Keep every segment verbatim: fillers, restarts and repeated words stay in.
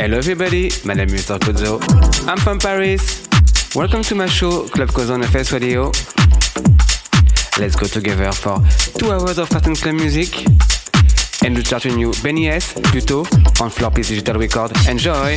Hello everybody, my name is Mister Cozzo. I'm from Paris. Welcome to my show, Club Cozzo on F S Radio. Let's go together for two hours of fast and club music. And we start with new Benny S, Tuto, on Floor Peace Digital Record. Enjoy!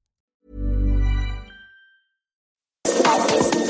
We'll be right back.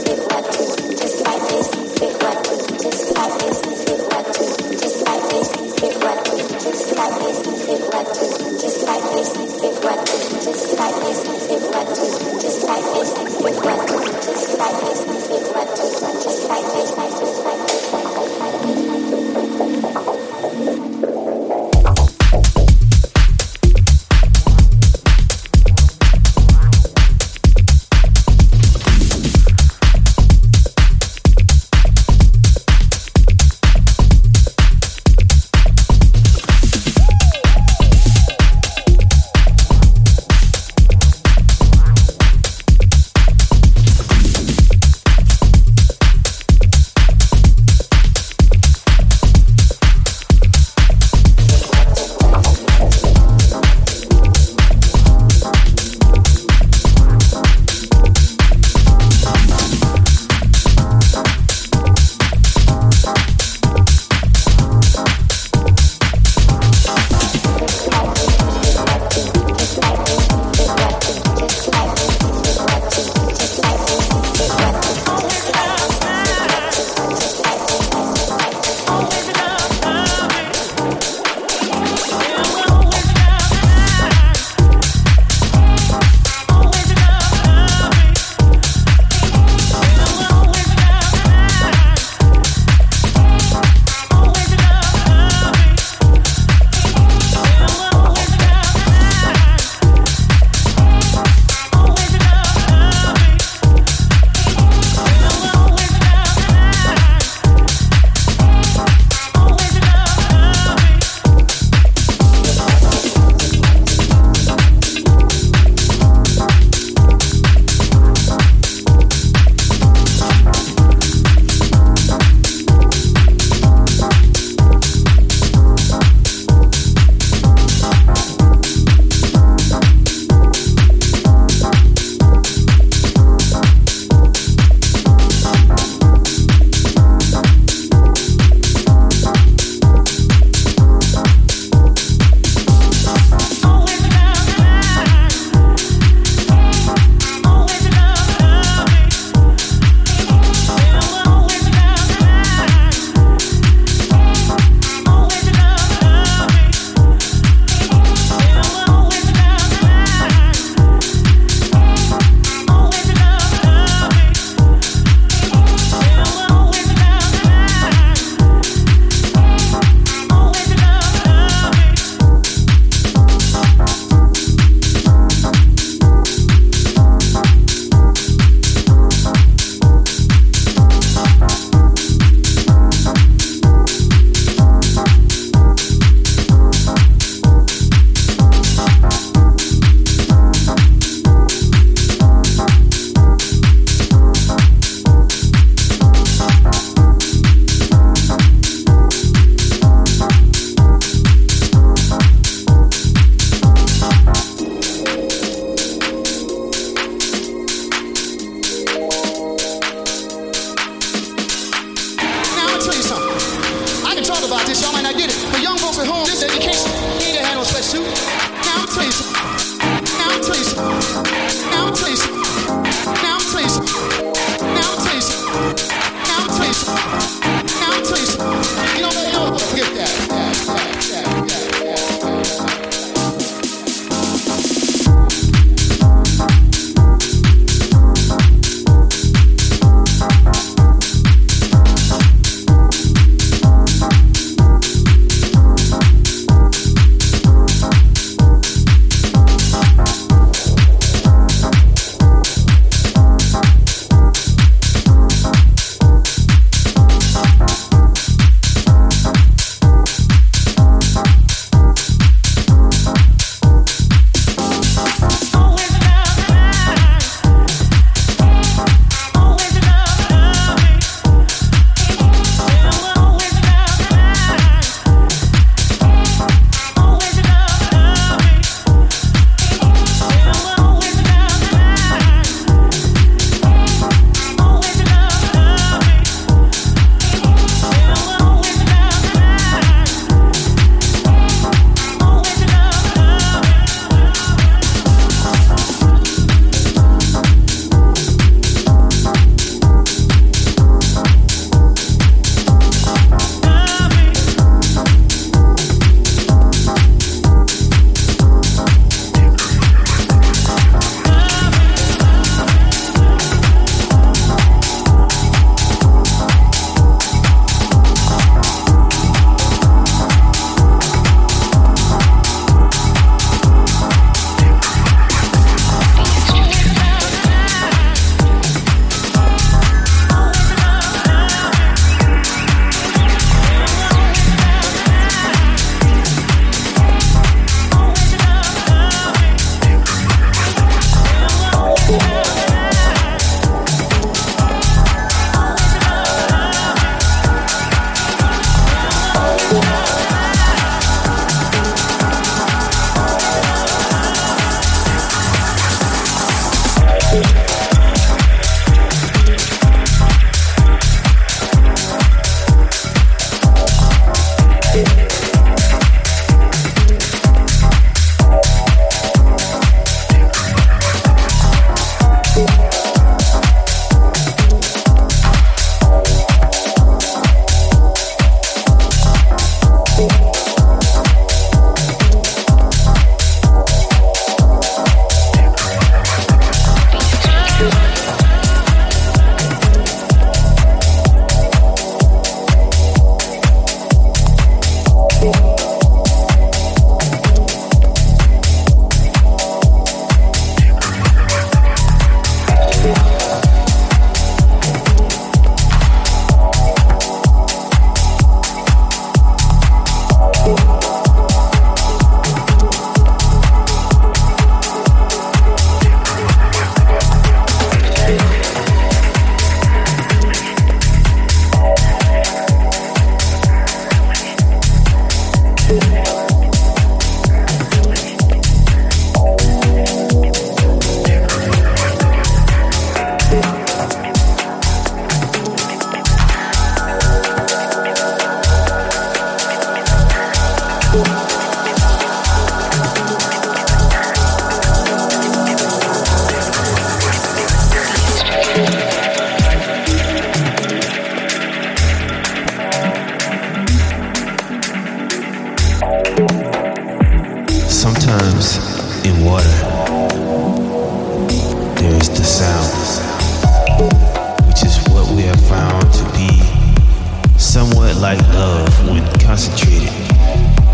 somewhat like love when concentrated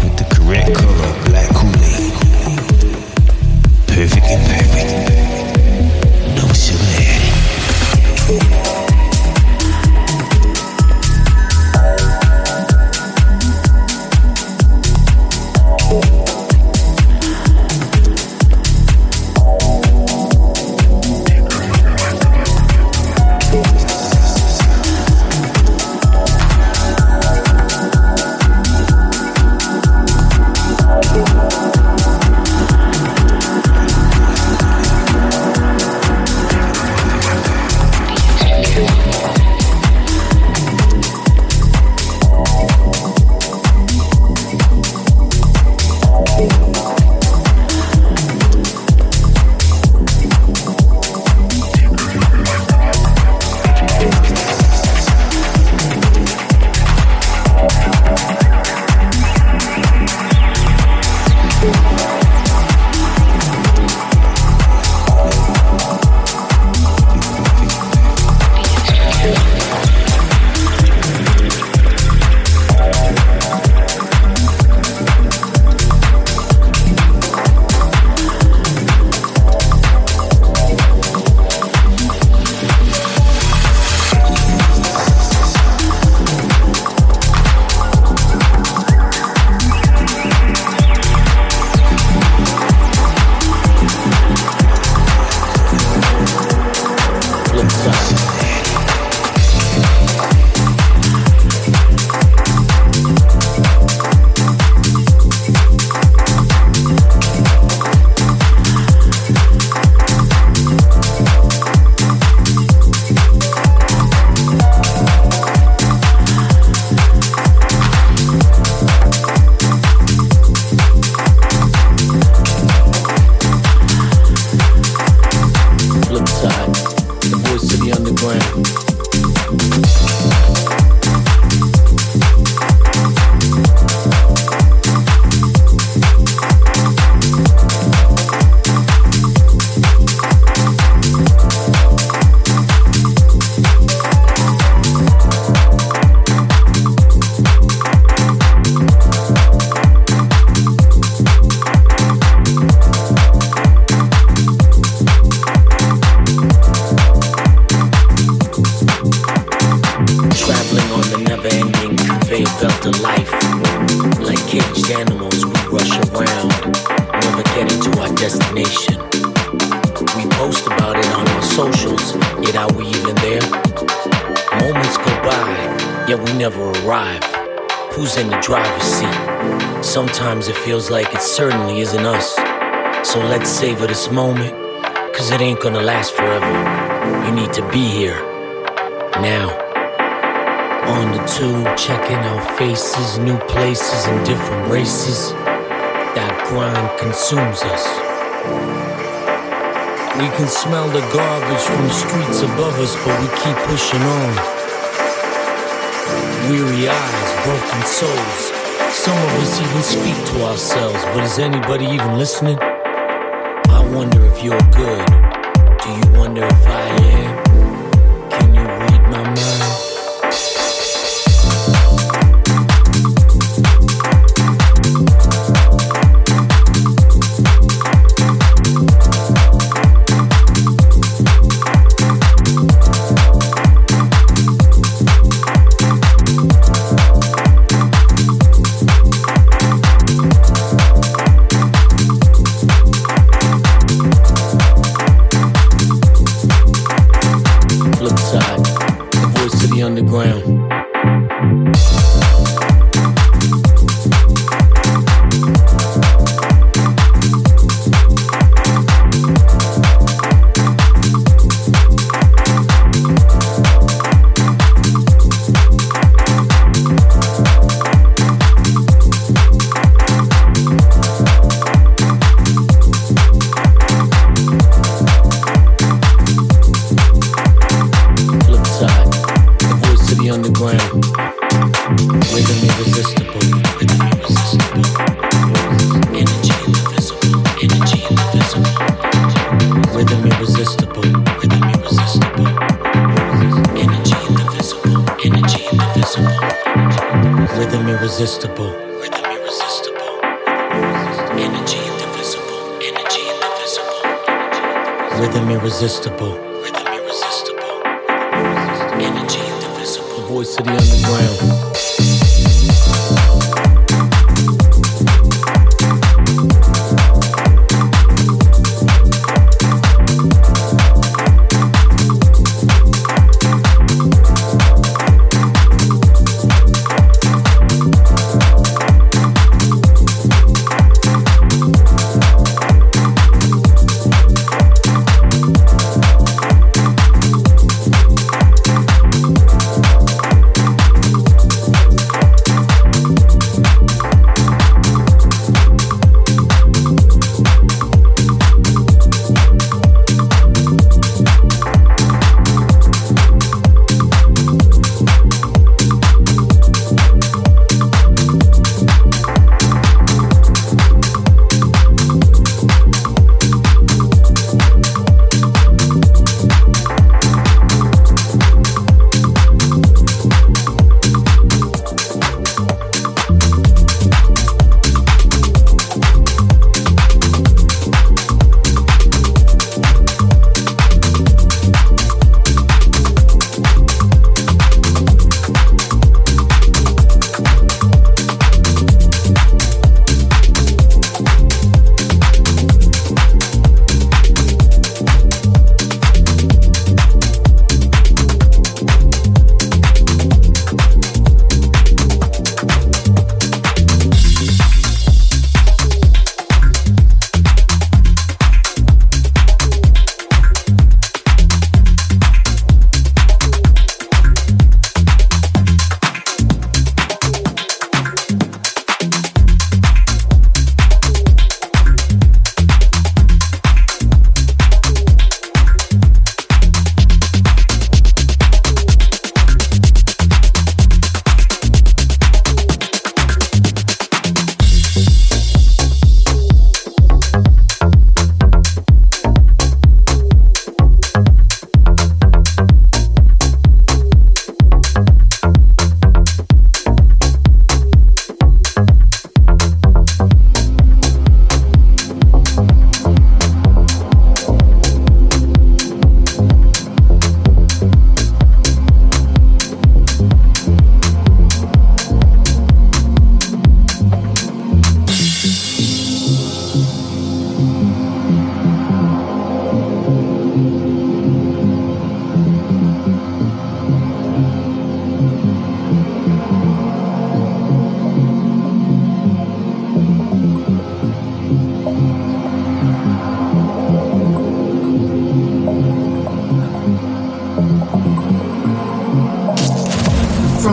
with the correct color of black Kool-Aid. Perfect and perfect. No sugar added. Sometimes it feels like it certainly isn't us. So let's savor this moment, cause it ain't gonna last forever. You need to be here, now. On the tube, checking out faces, new places and different races. That grind consumes us. We can smell the garbage from streets above us, but we keep pushing on. Weary eyes, broken souls. Some of us even speak to ourselves, but is anybody even listening? I wonder if you're good. Do you wonder if I am? Can you read my mind? Rhythm irresistible. Rhythm irresistible. Energy indivisible. Energy indivisible. Rhythm irresistible. Rhythm irresistible. Energy indivisible. The voice of the underground.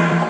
Thank you.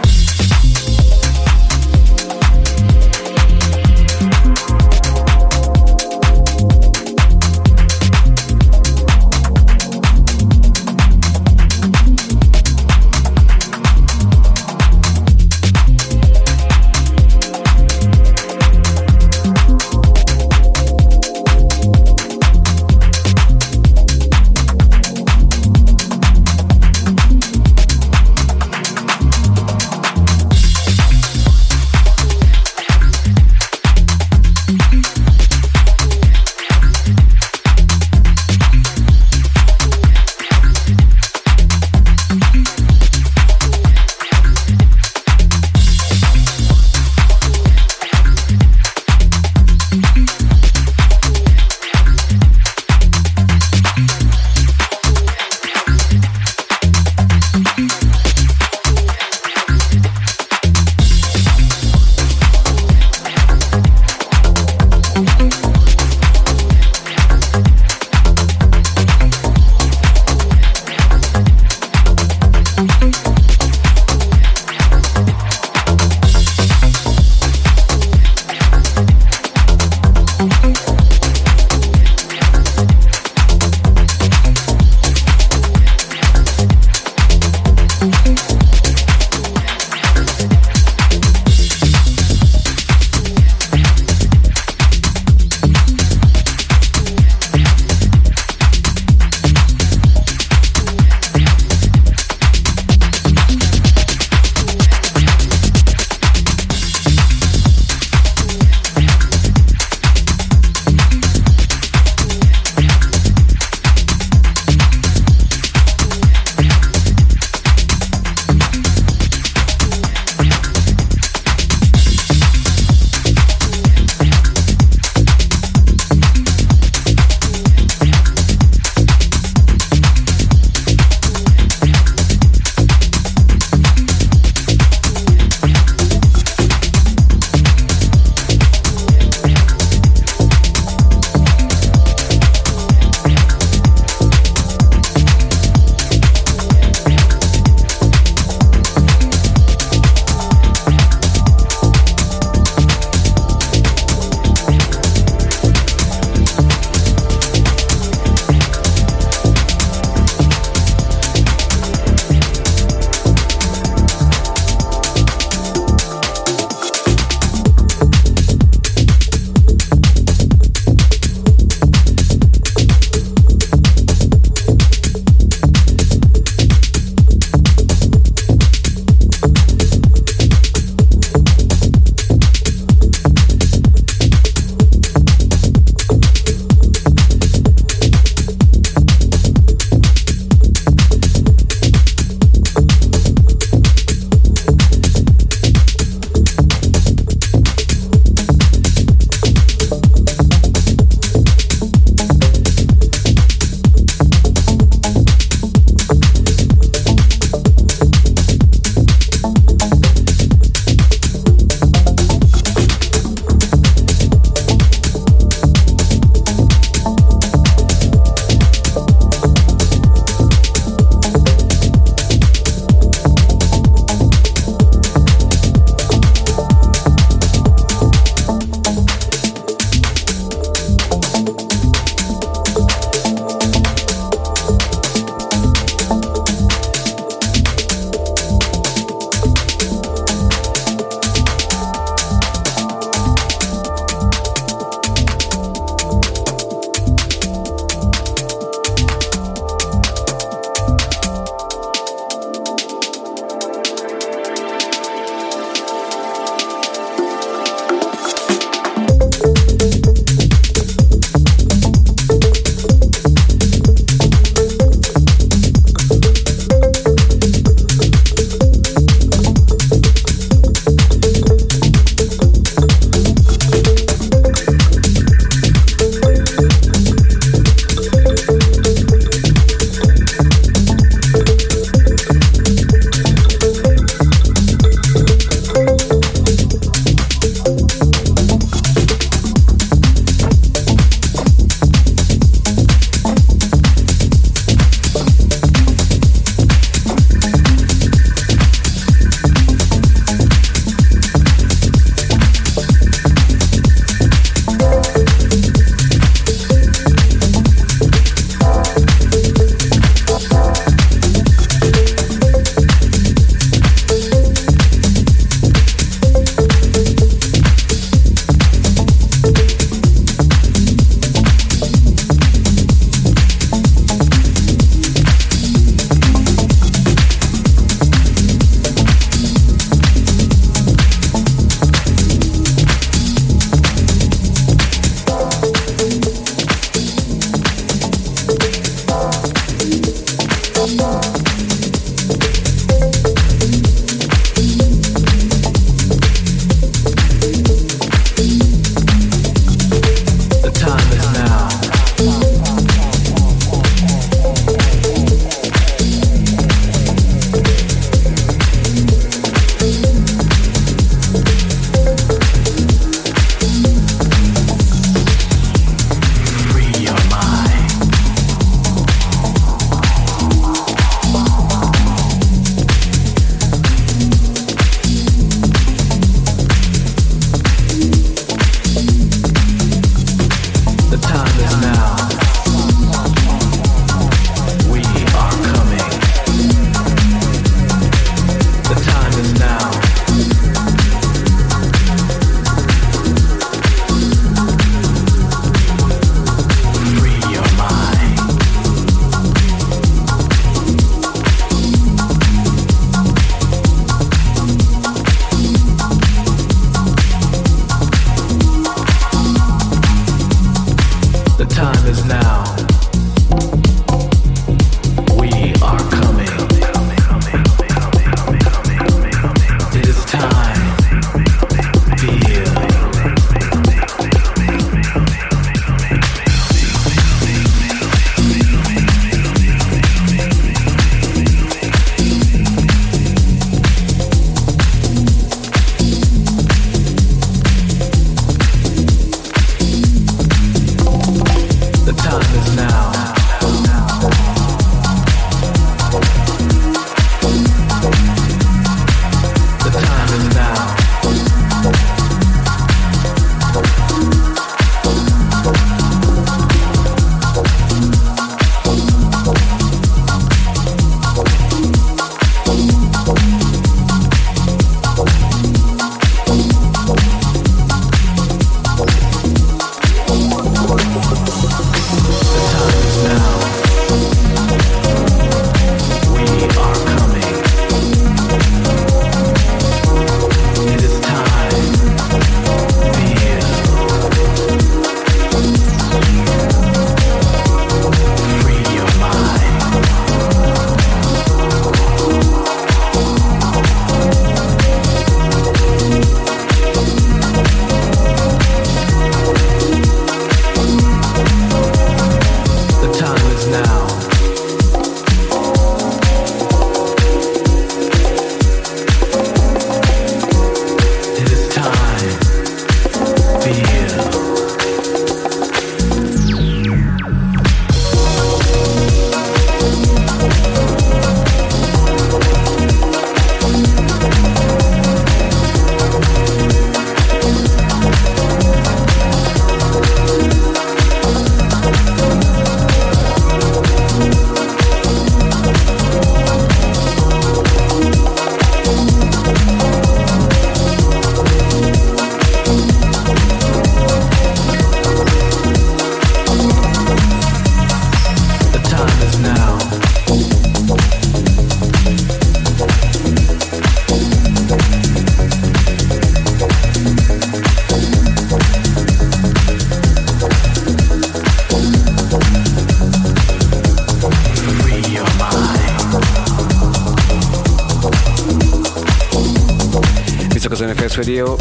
Radio.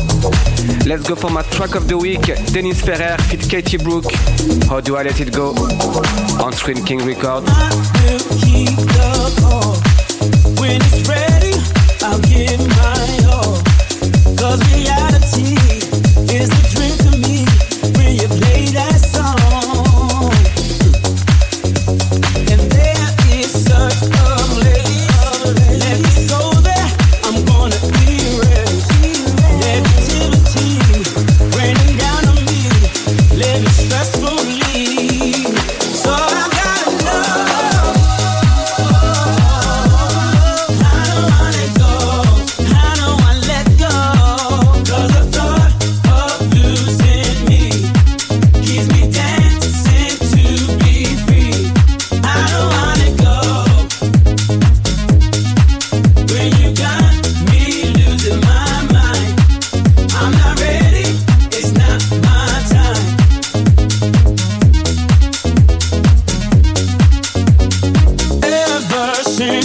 Let's go for my track of the week, Denis Ferrer feat Katy Brooke, How Do I Let It Go, on screen King Record. Stressfully, so I gotta know. Phone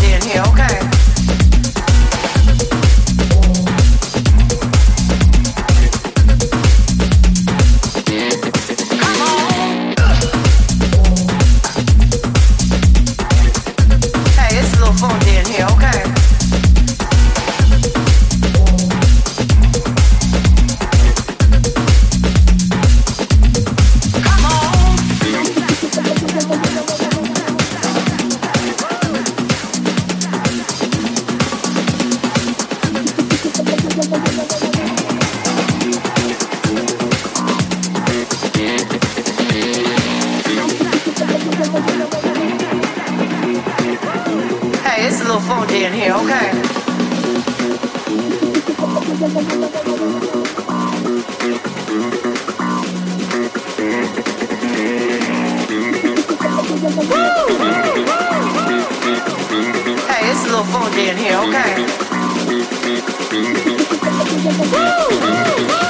in here. D J in here, okay? Woo! Hey, it's a little funky in here, okay? Woo! Woo! Woo!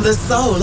The soul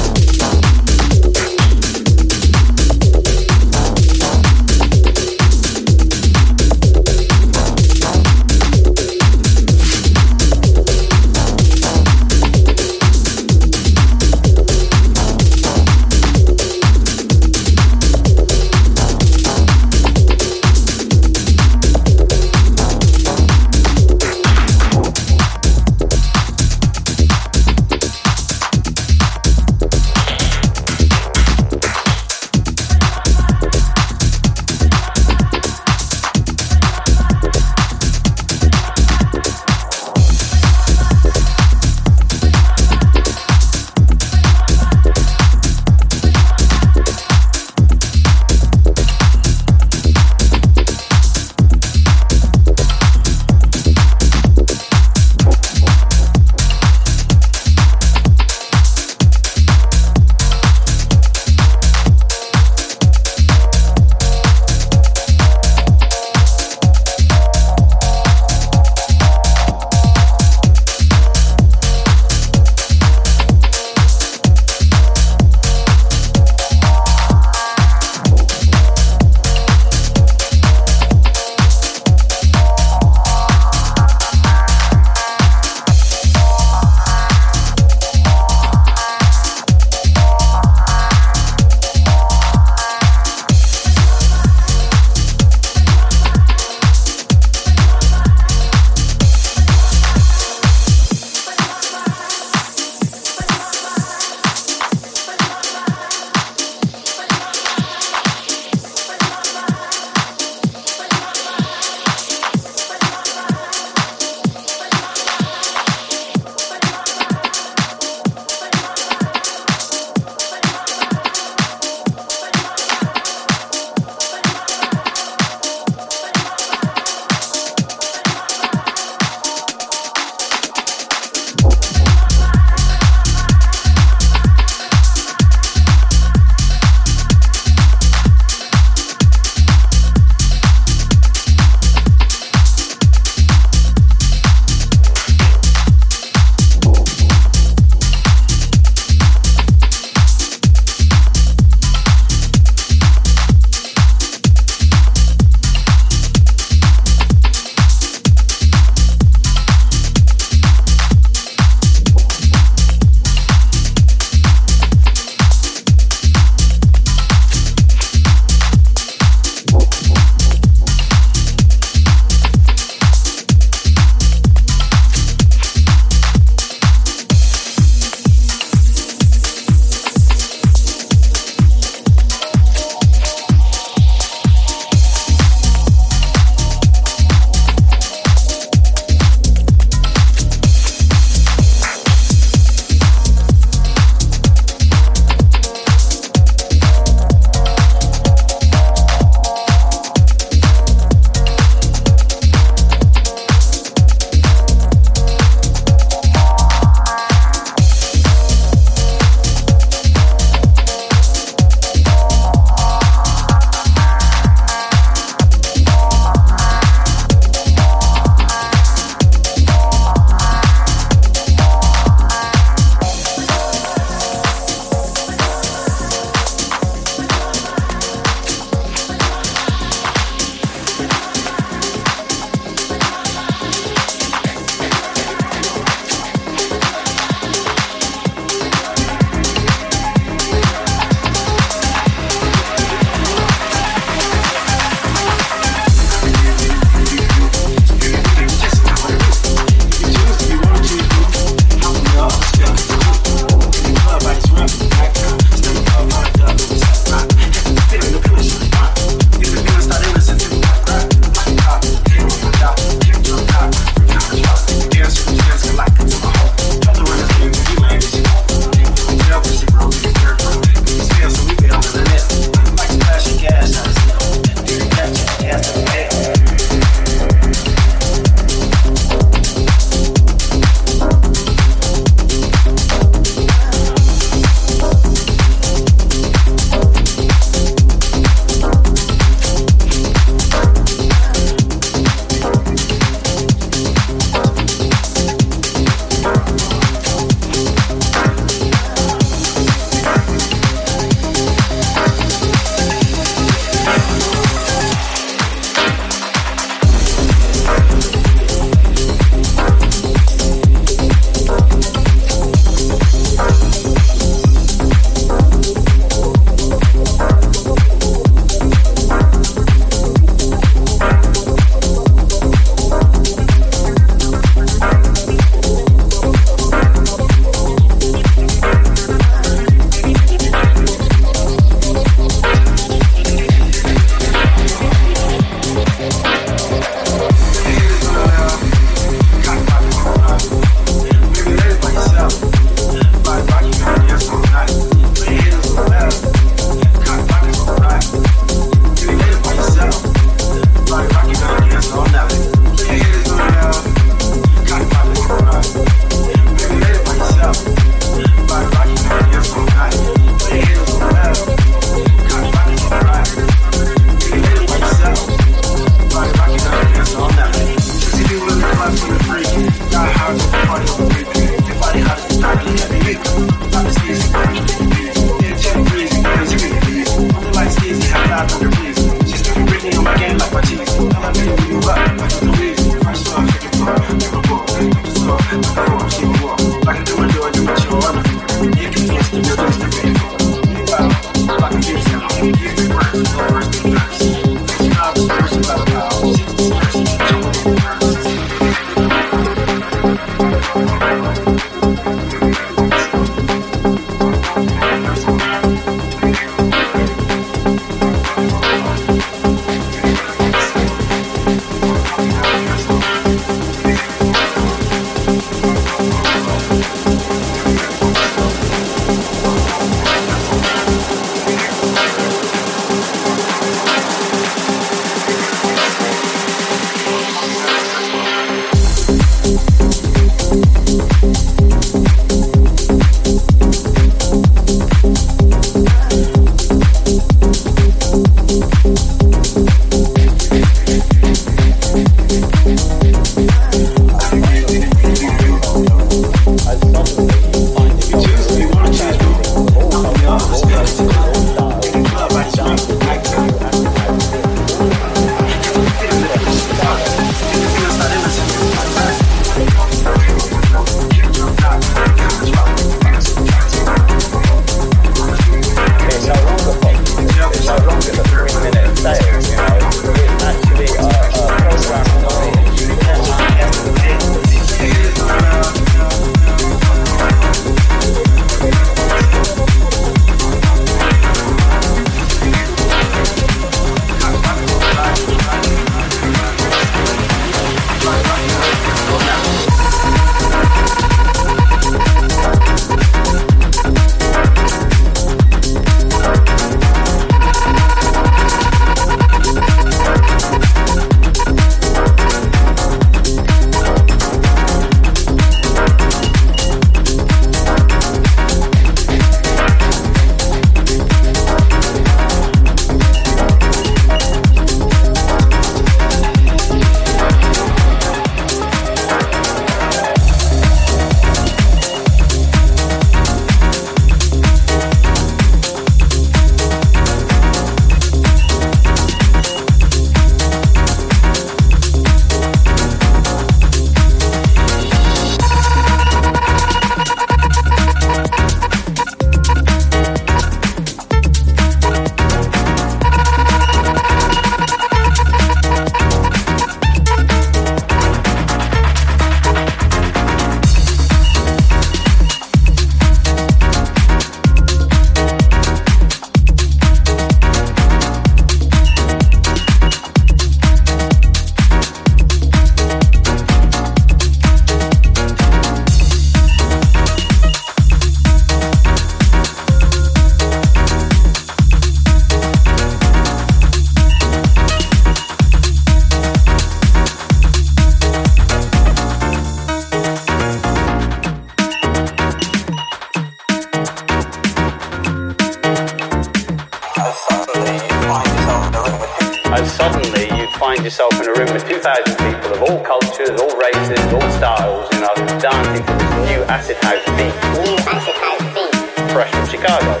genders, all races, all styles, and I was dancing to this new acid house beat. New acid house beat. Fresh from Chicago.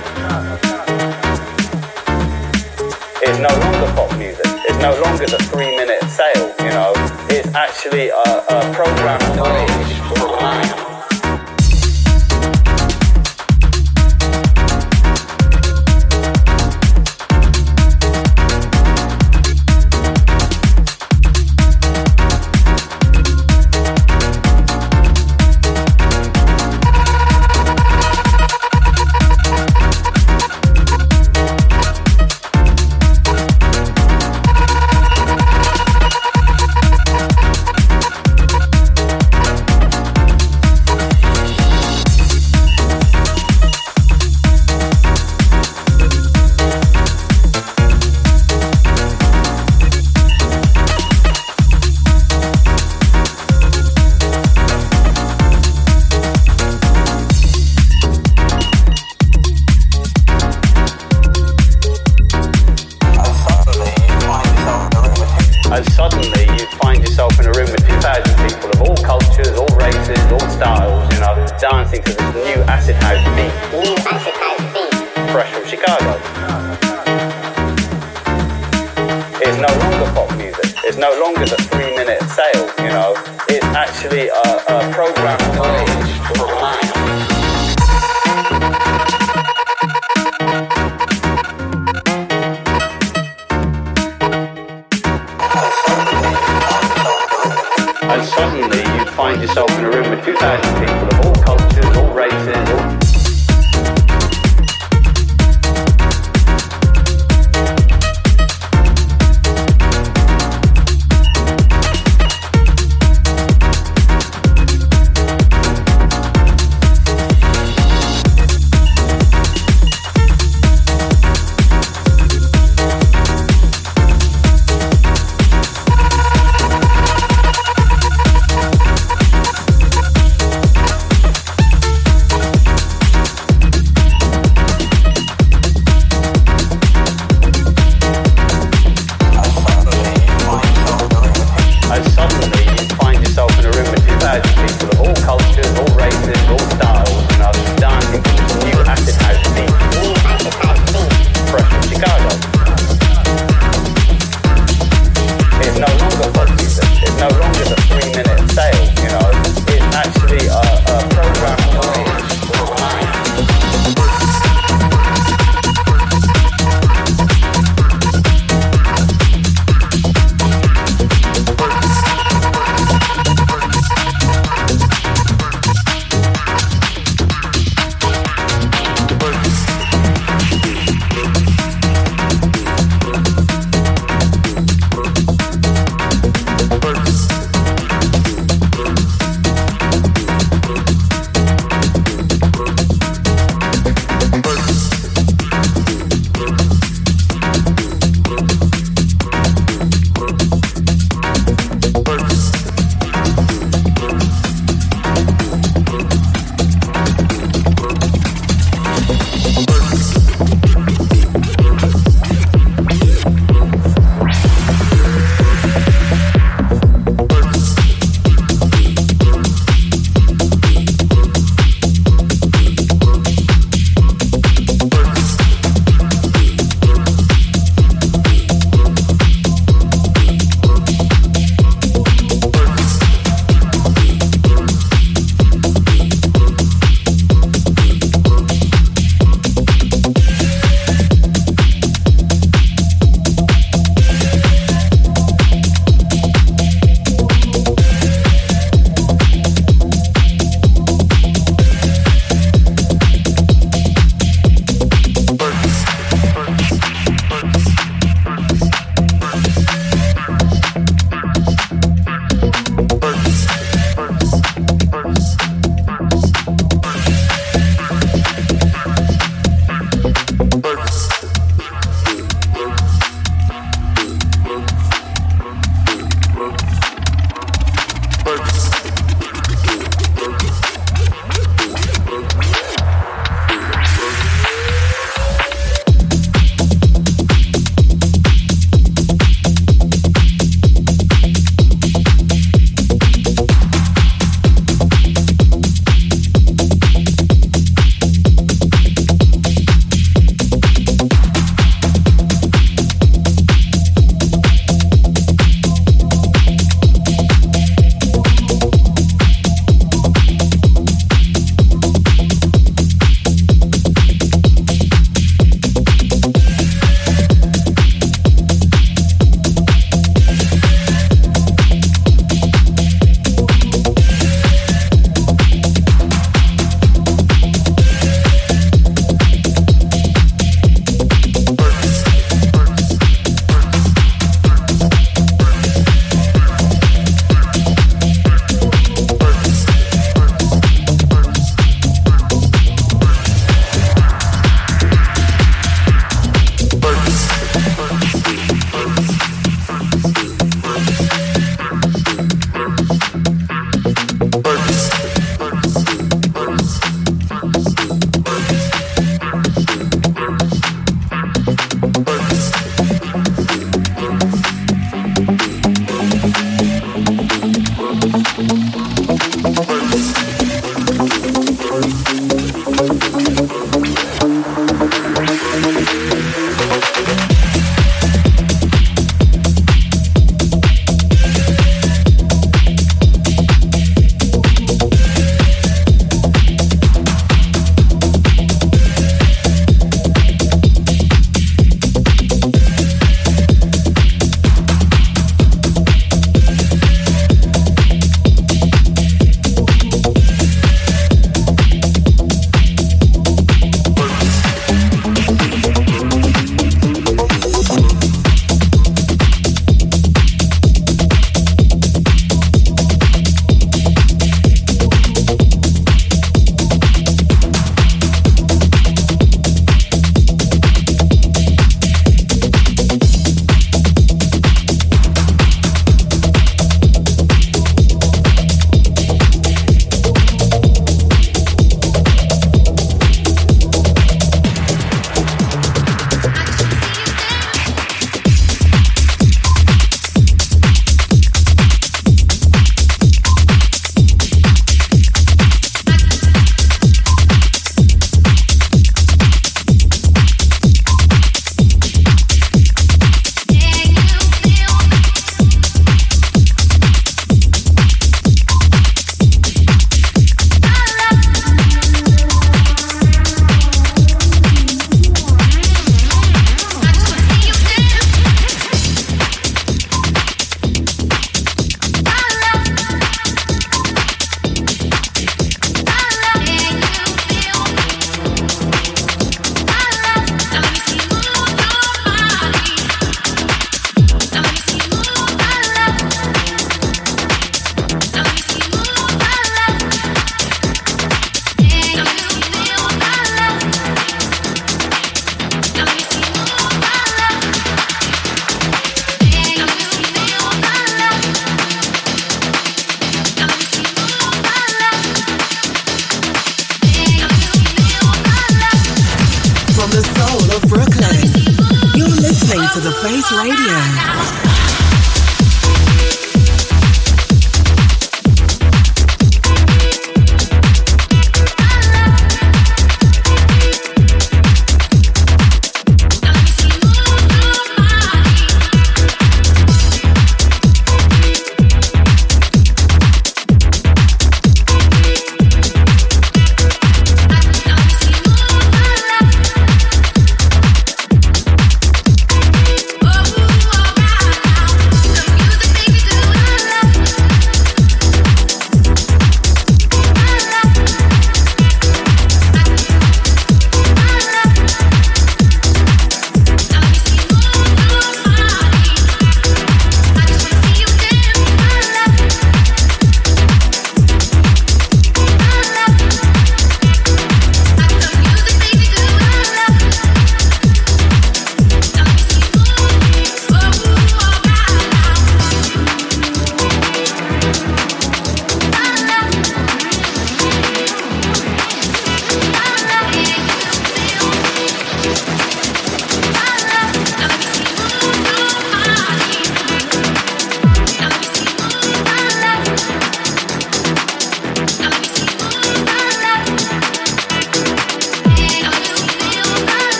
It's no longer pop music. It's no longer the three-minute sale, you know. It's actually a, a program of knowledge.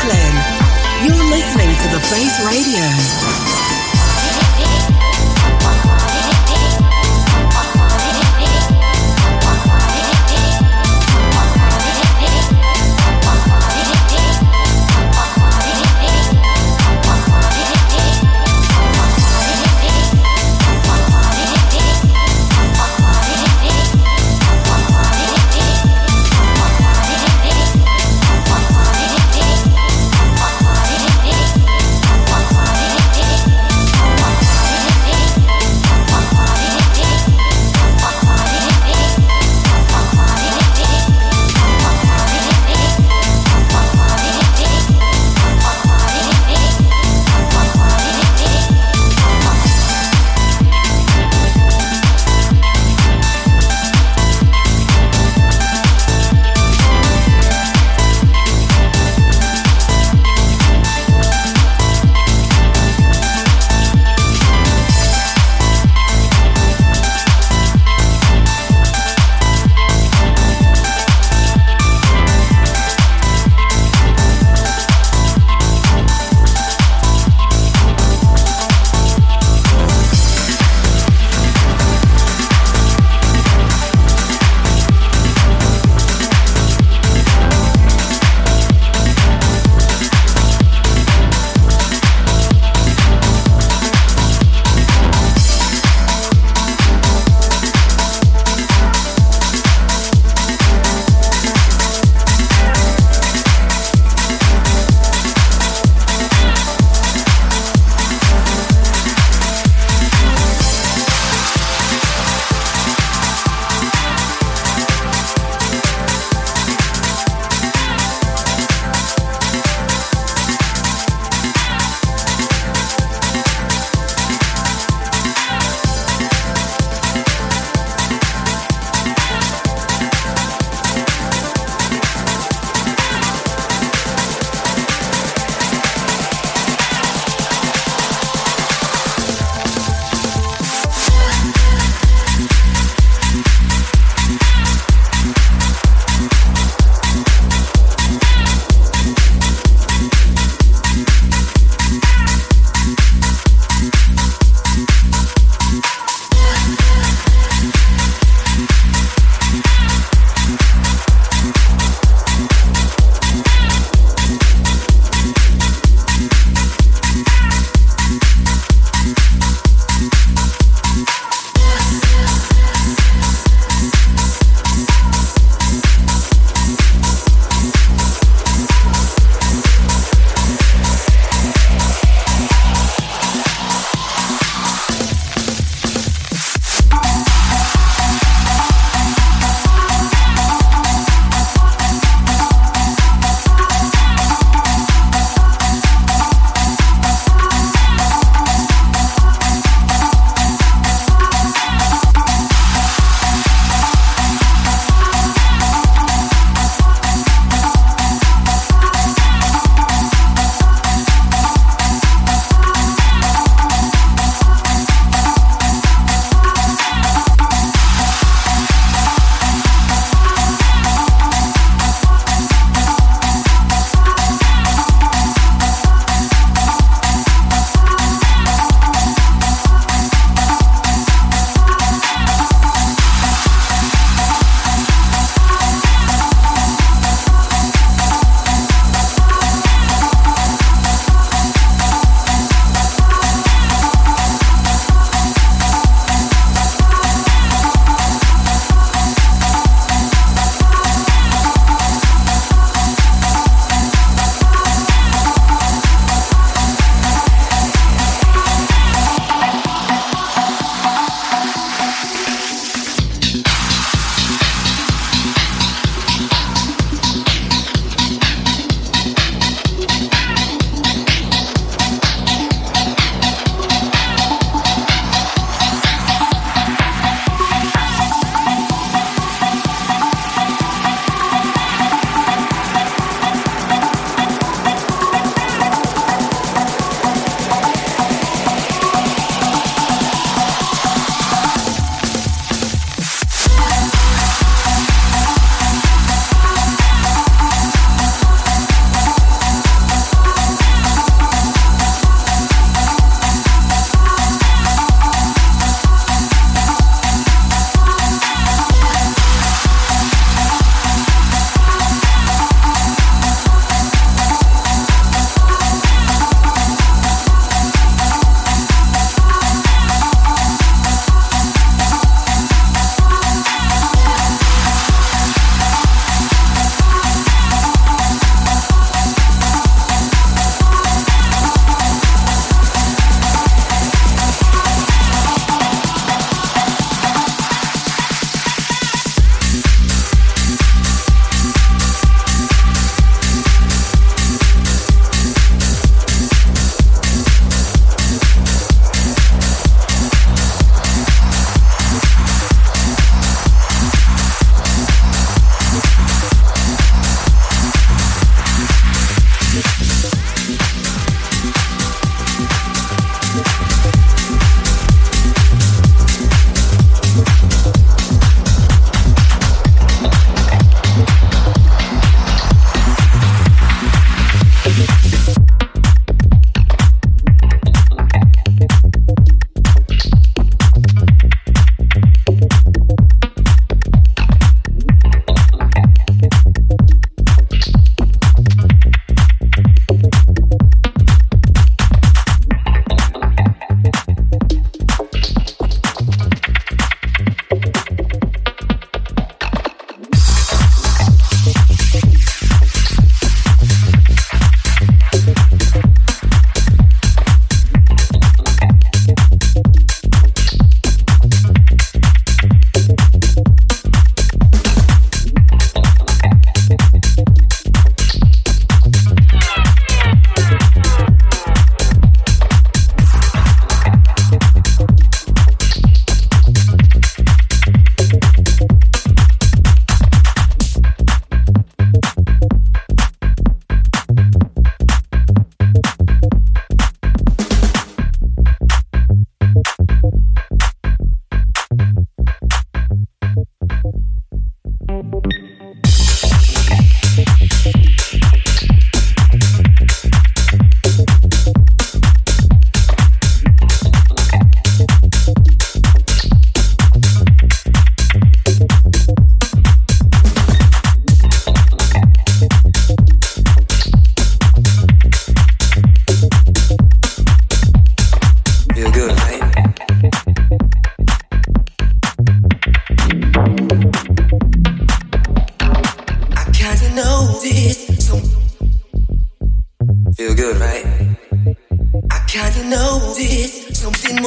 Brooklyn. You're listening to The Face Radio.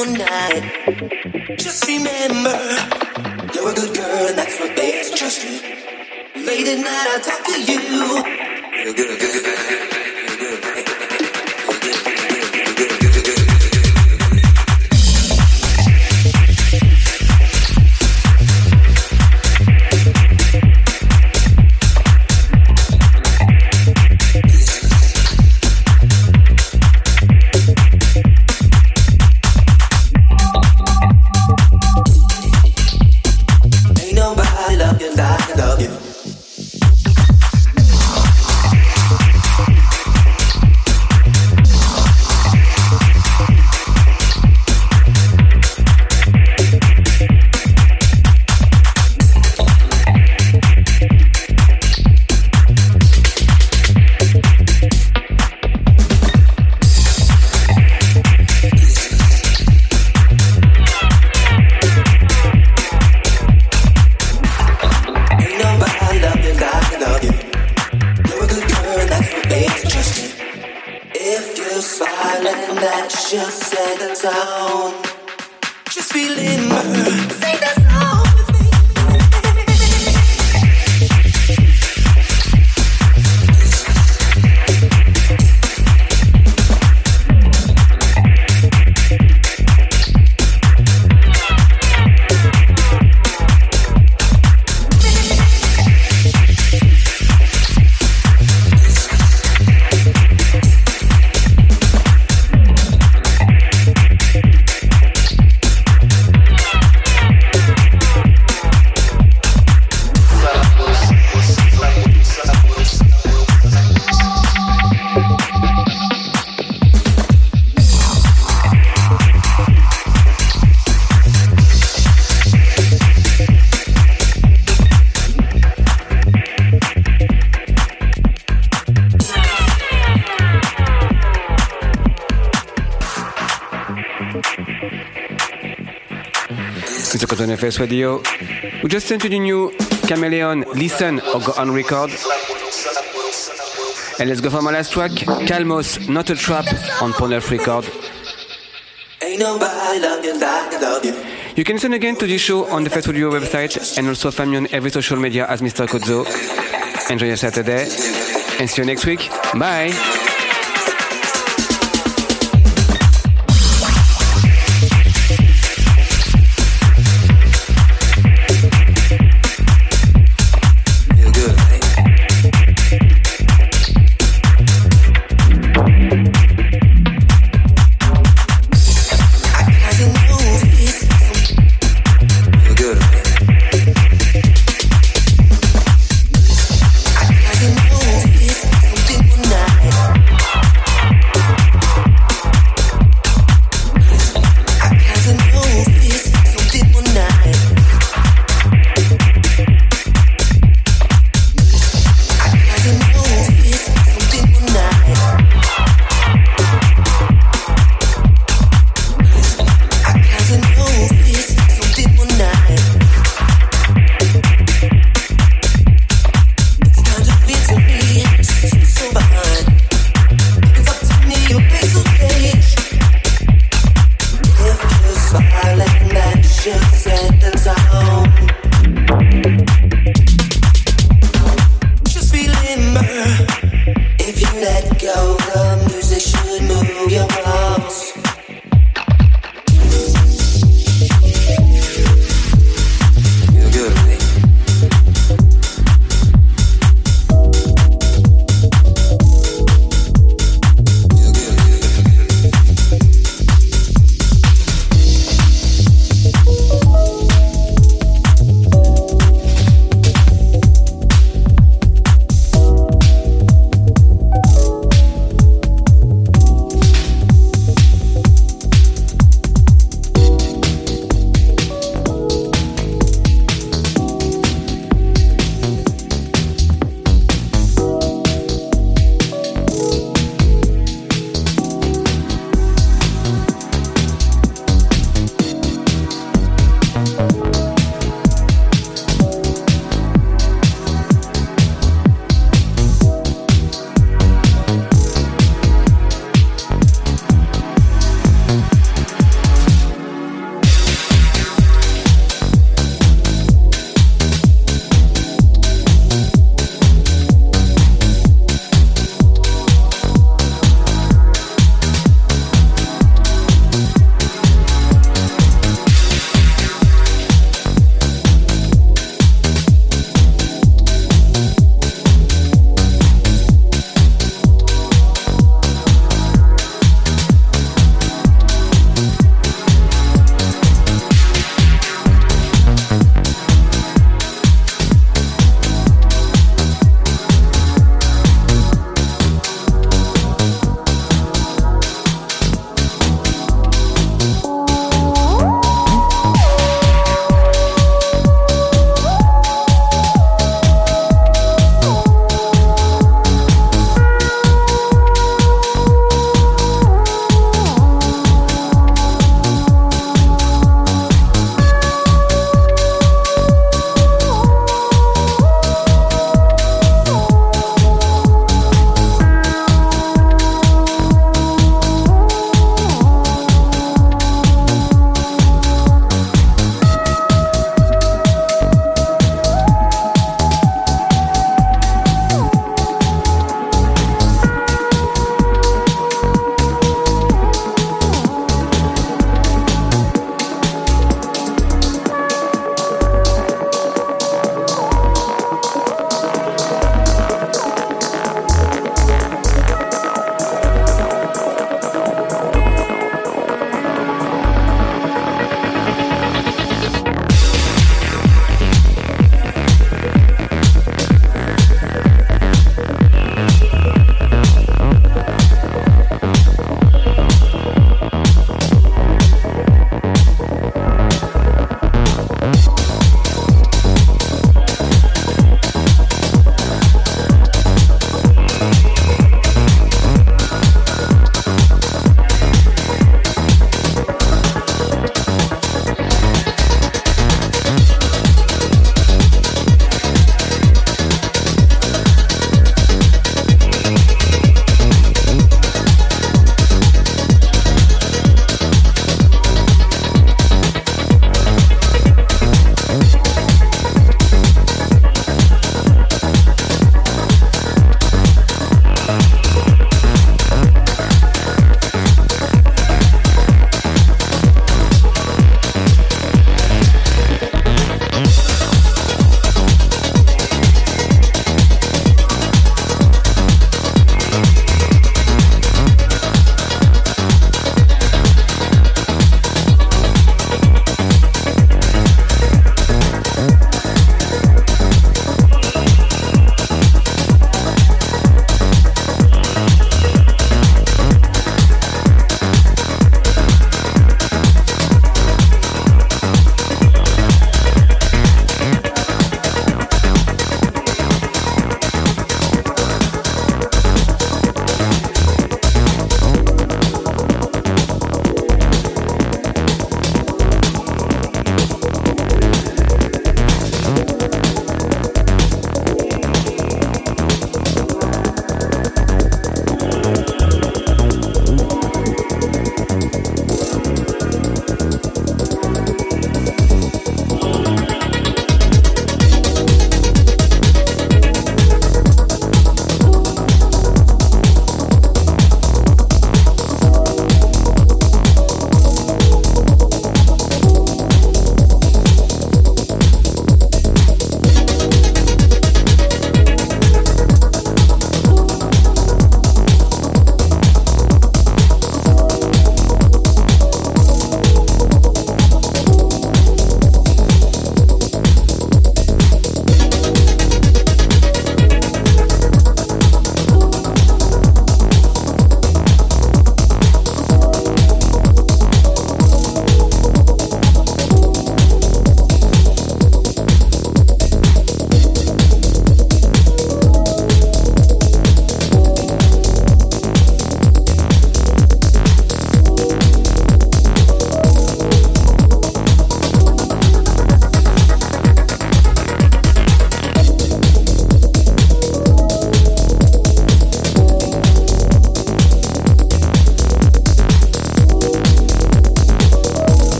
one night. Just remember, you're a good girl and that's what they ask. Trust me. Late at night I talk to you. You're good, good, good, good. Tuto Cozzo F S Radio. We just sent you the new Chameleon Listen or Go On record. And let's go for my last track, Calmos, Not a Trap on Porn Elf Record. You can listen again to this show on the Face Radio website and also find me on every social media as Mister Cozzo. Enjoy your Saturday and see you next week. Bye! Thank you.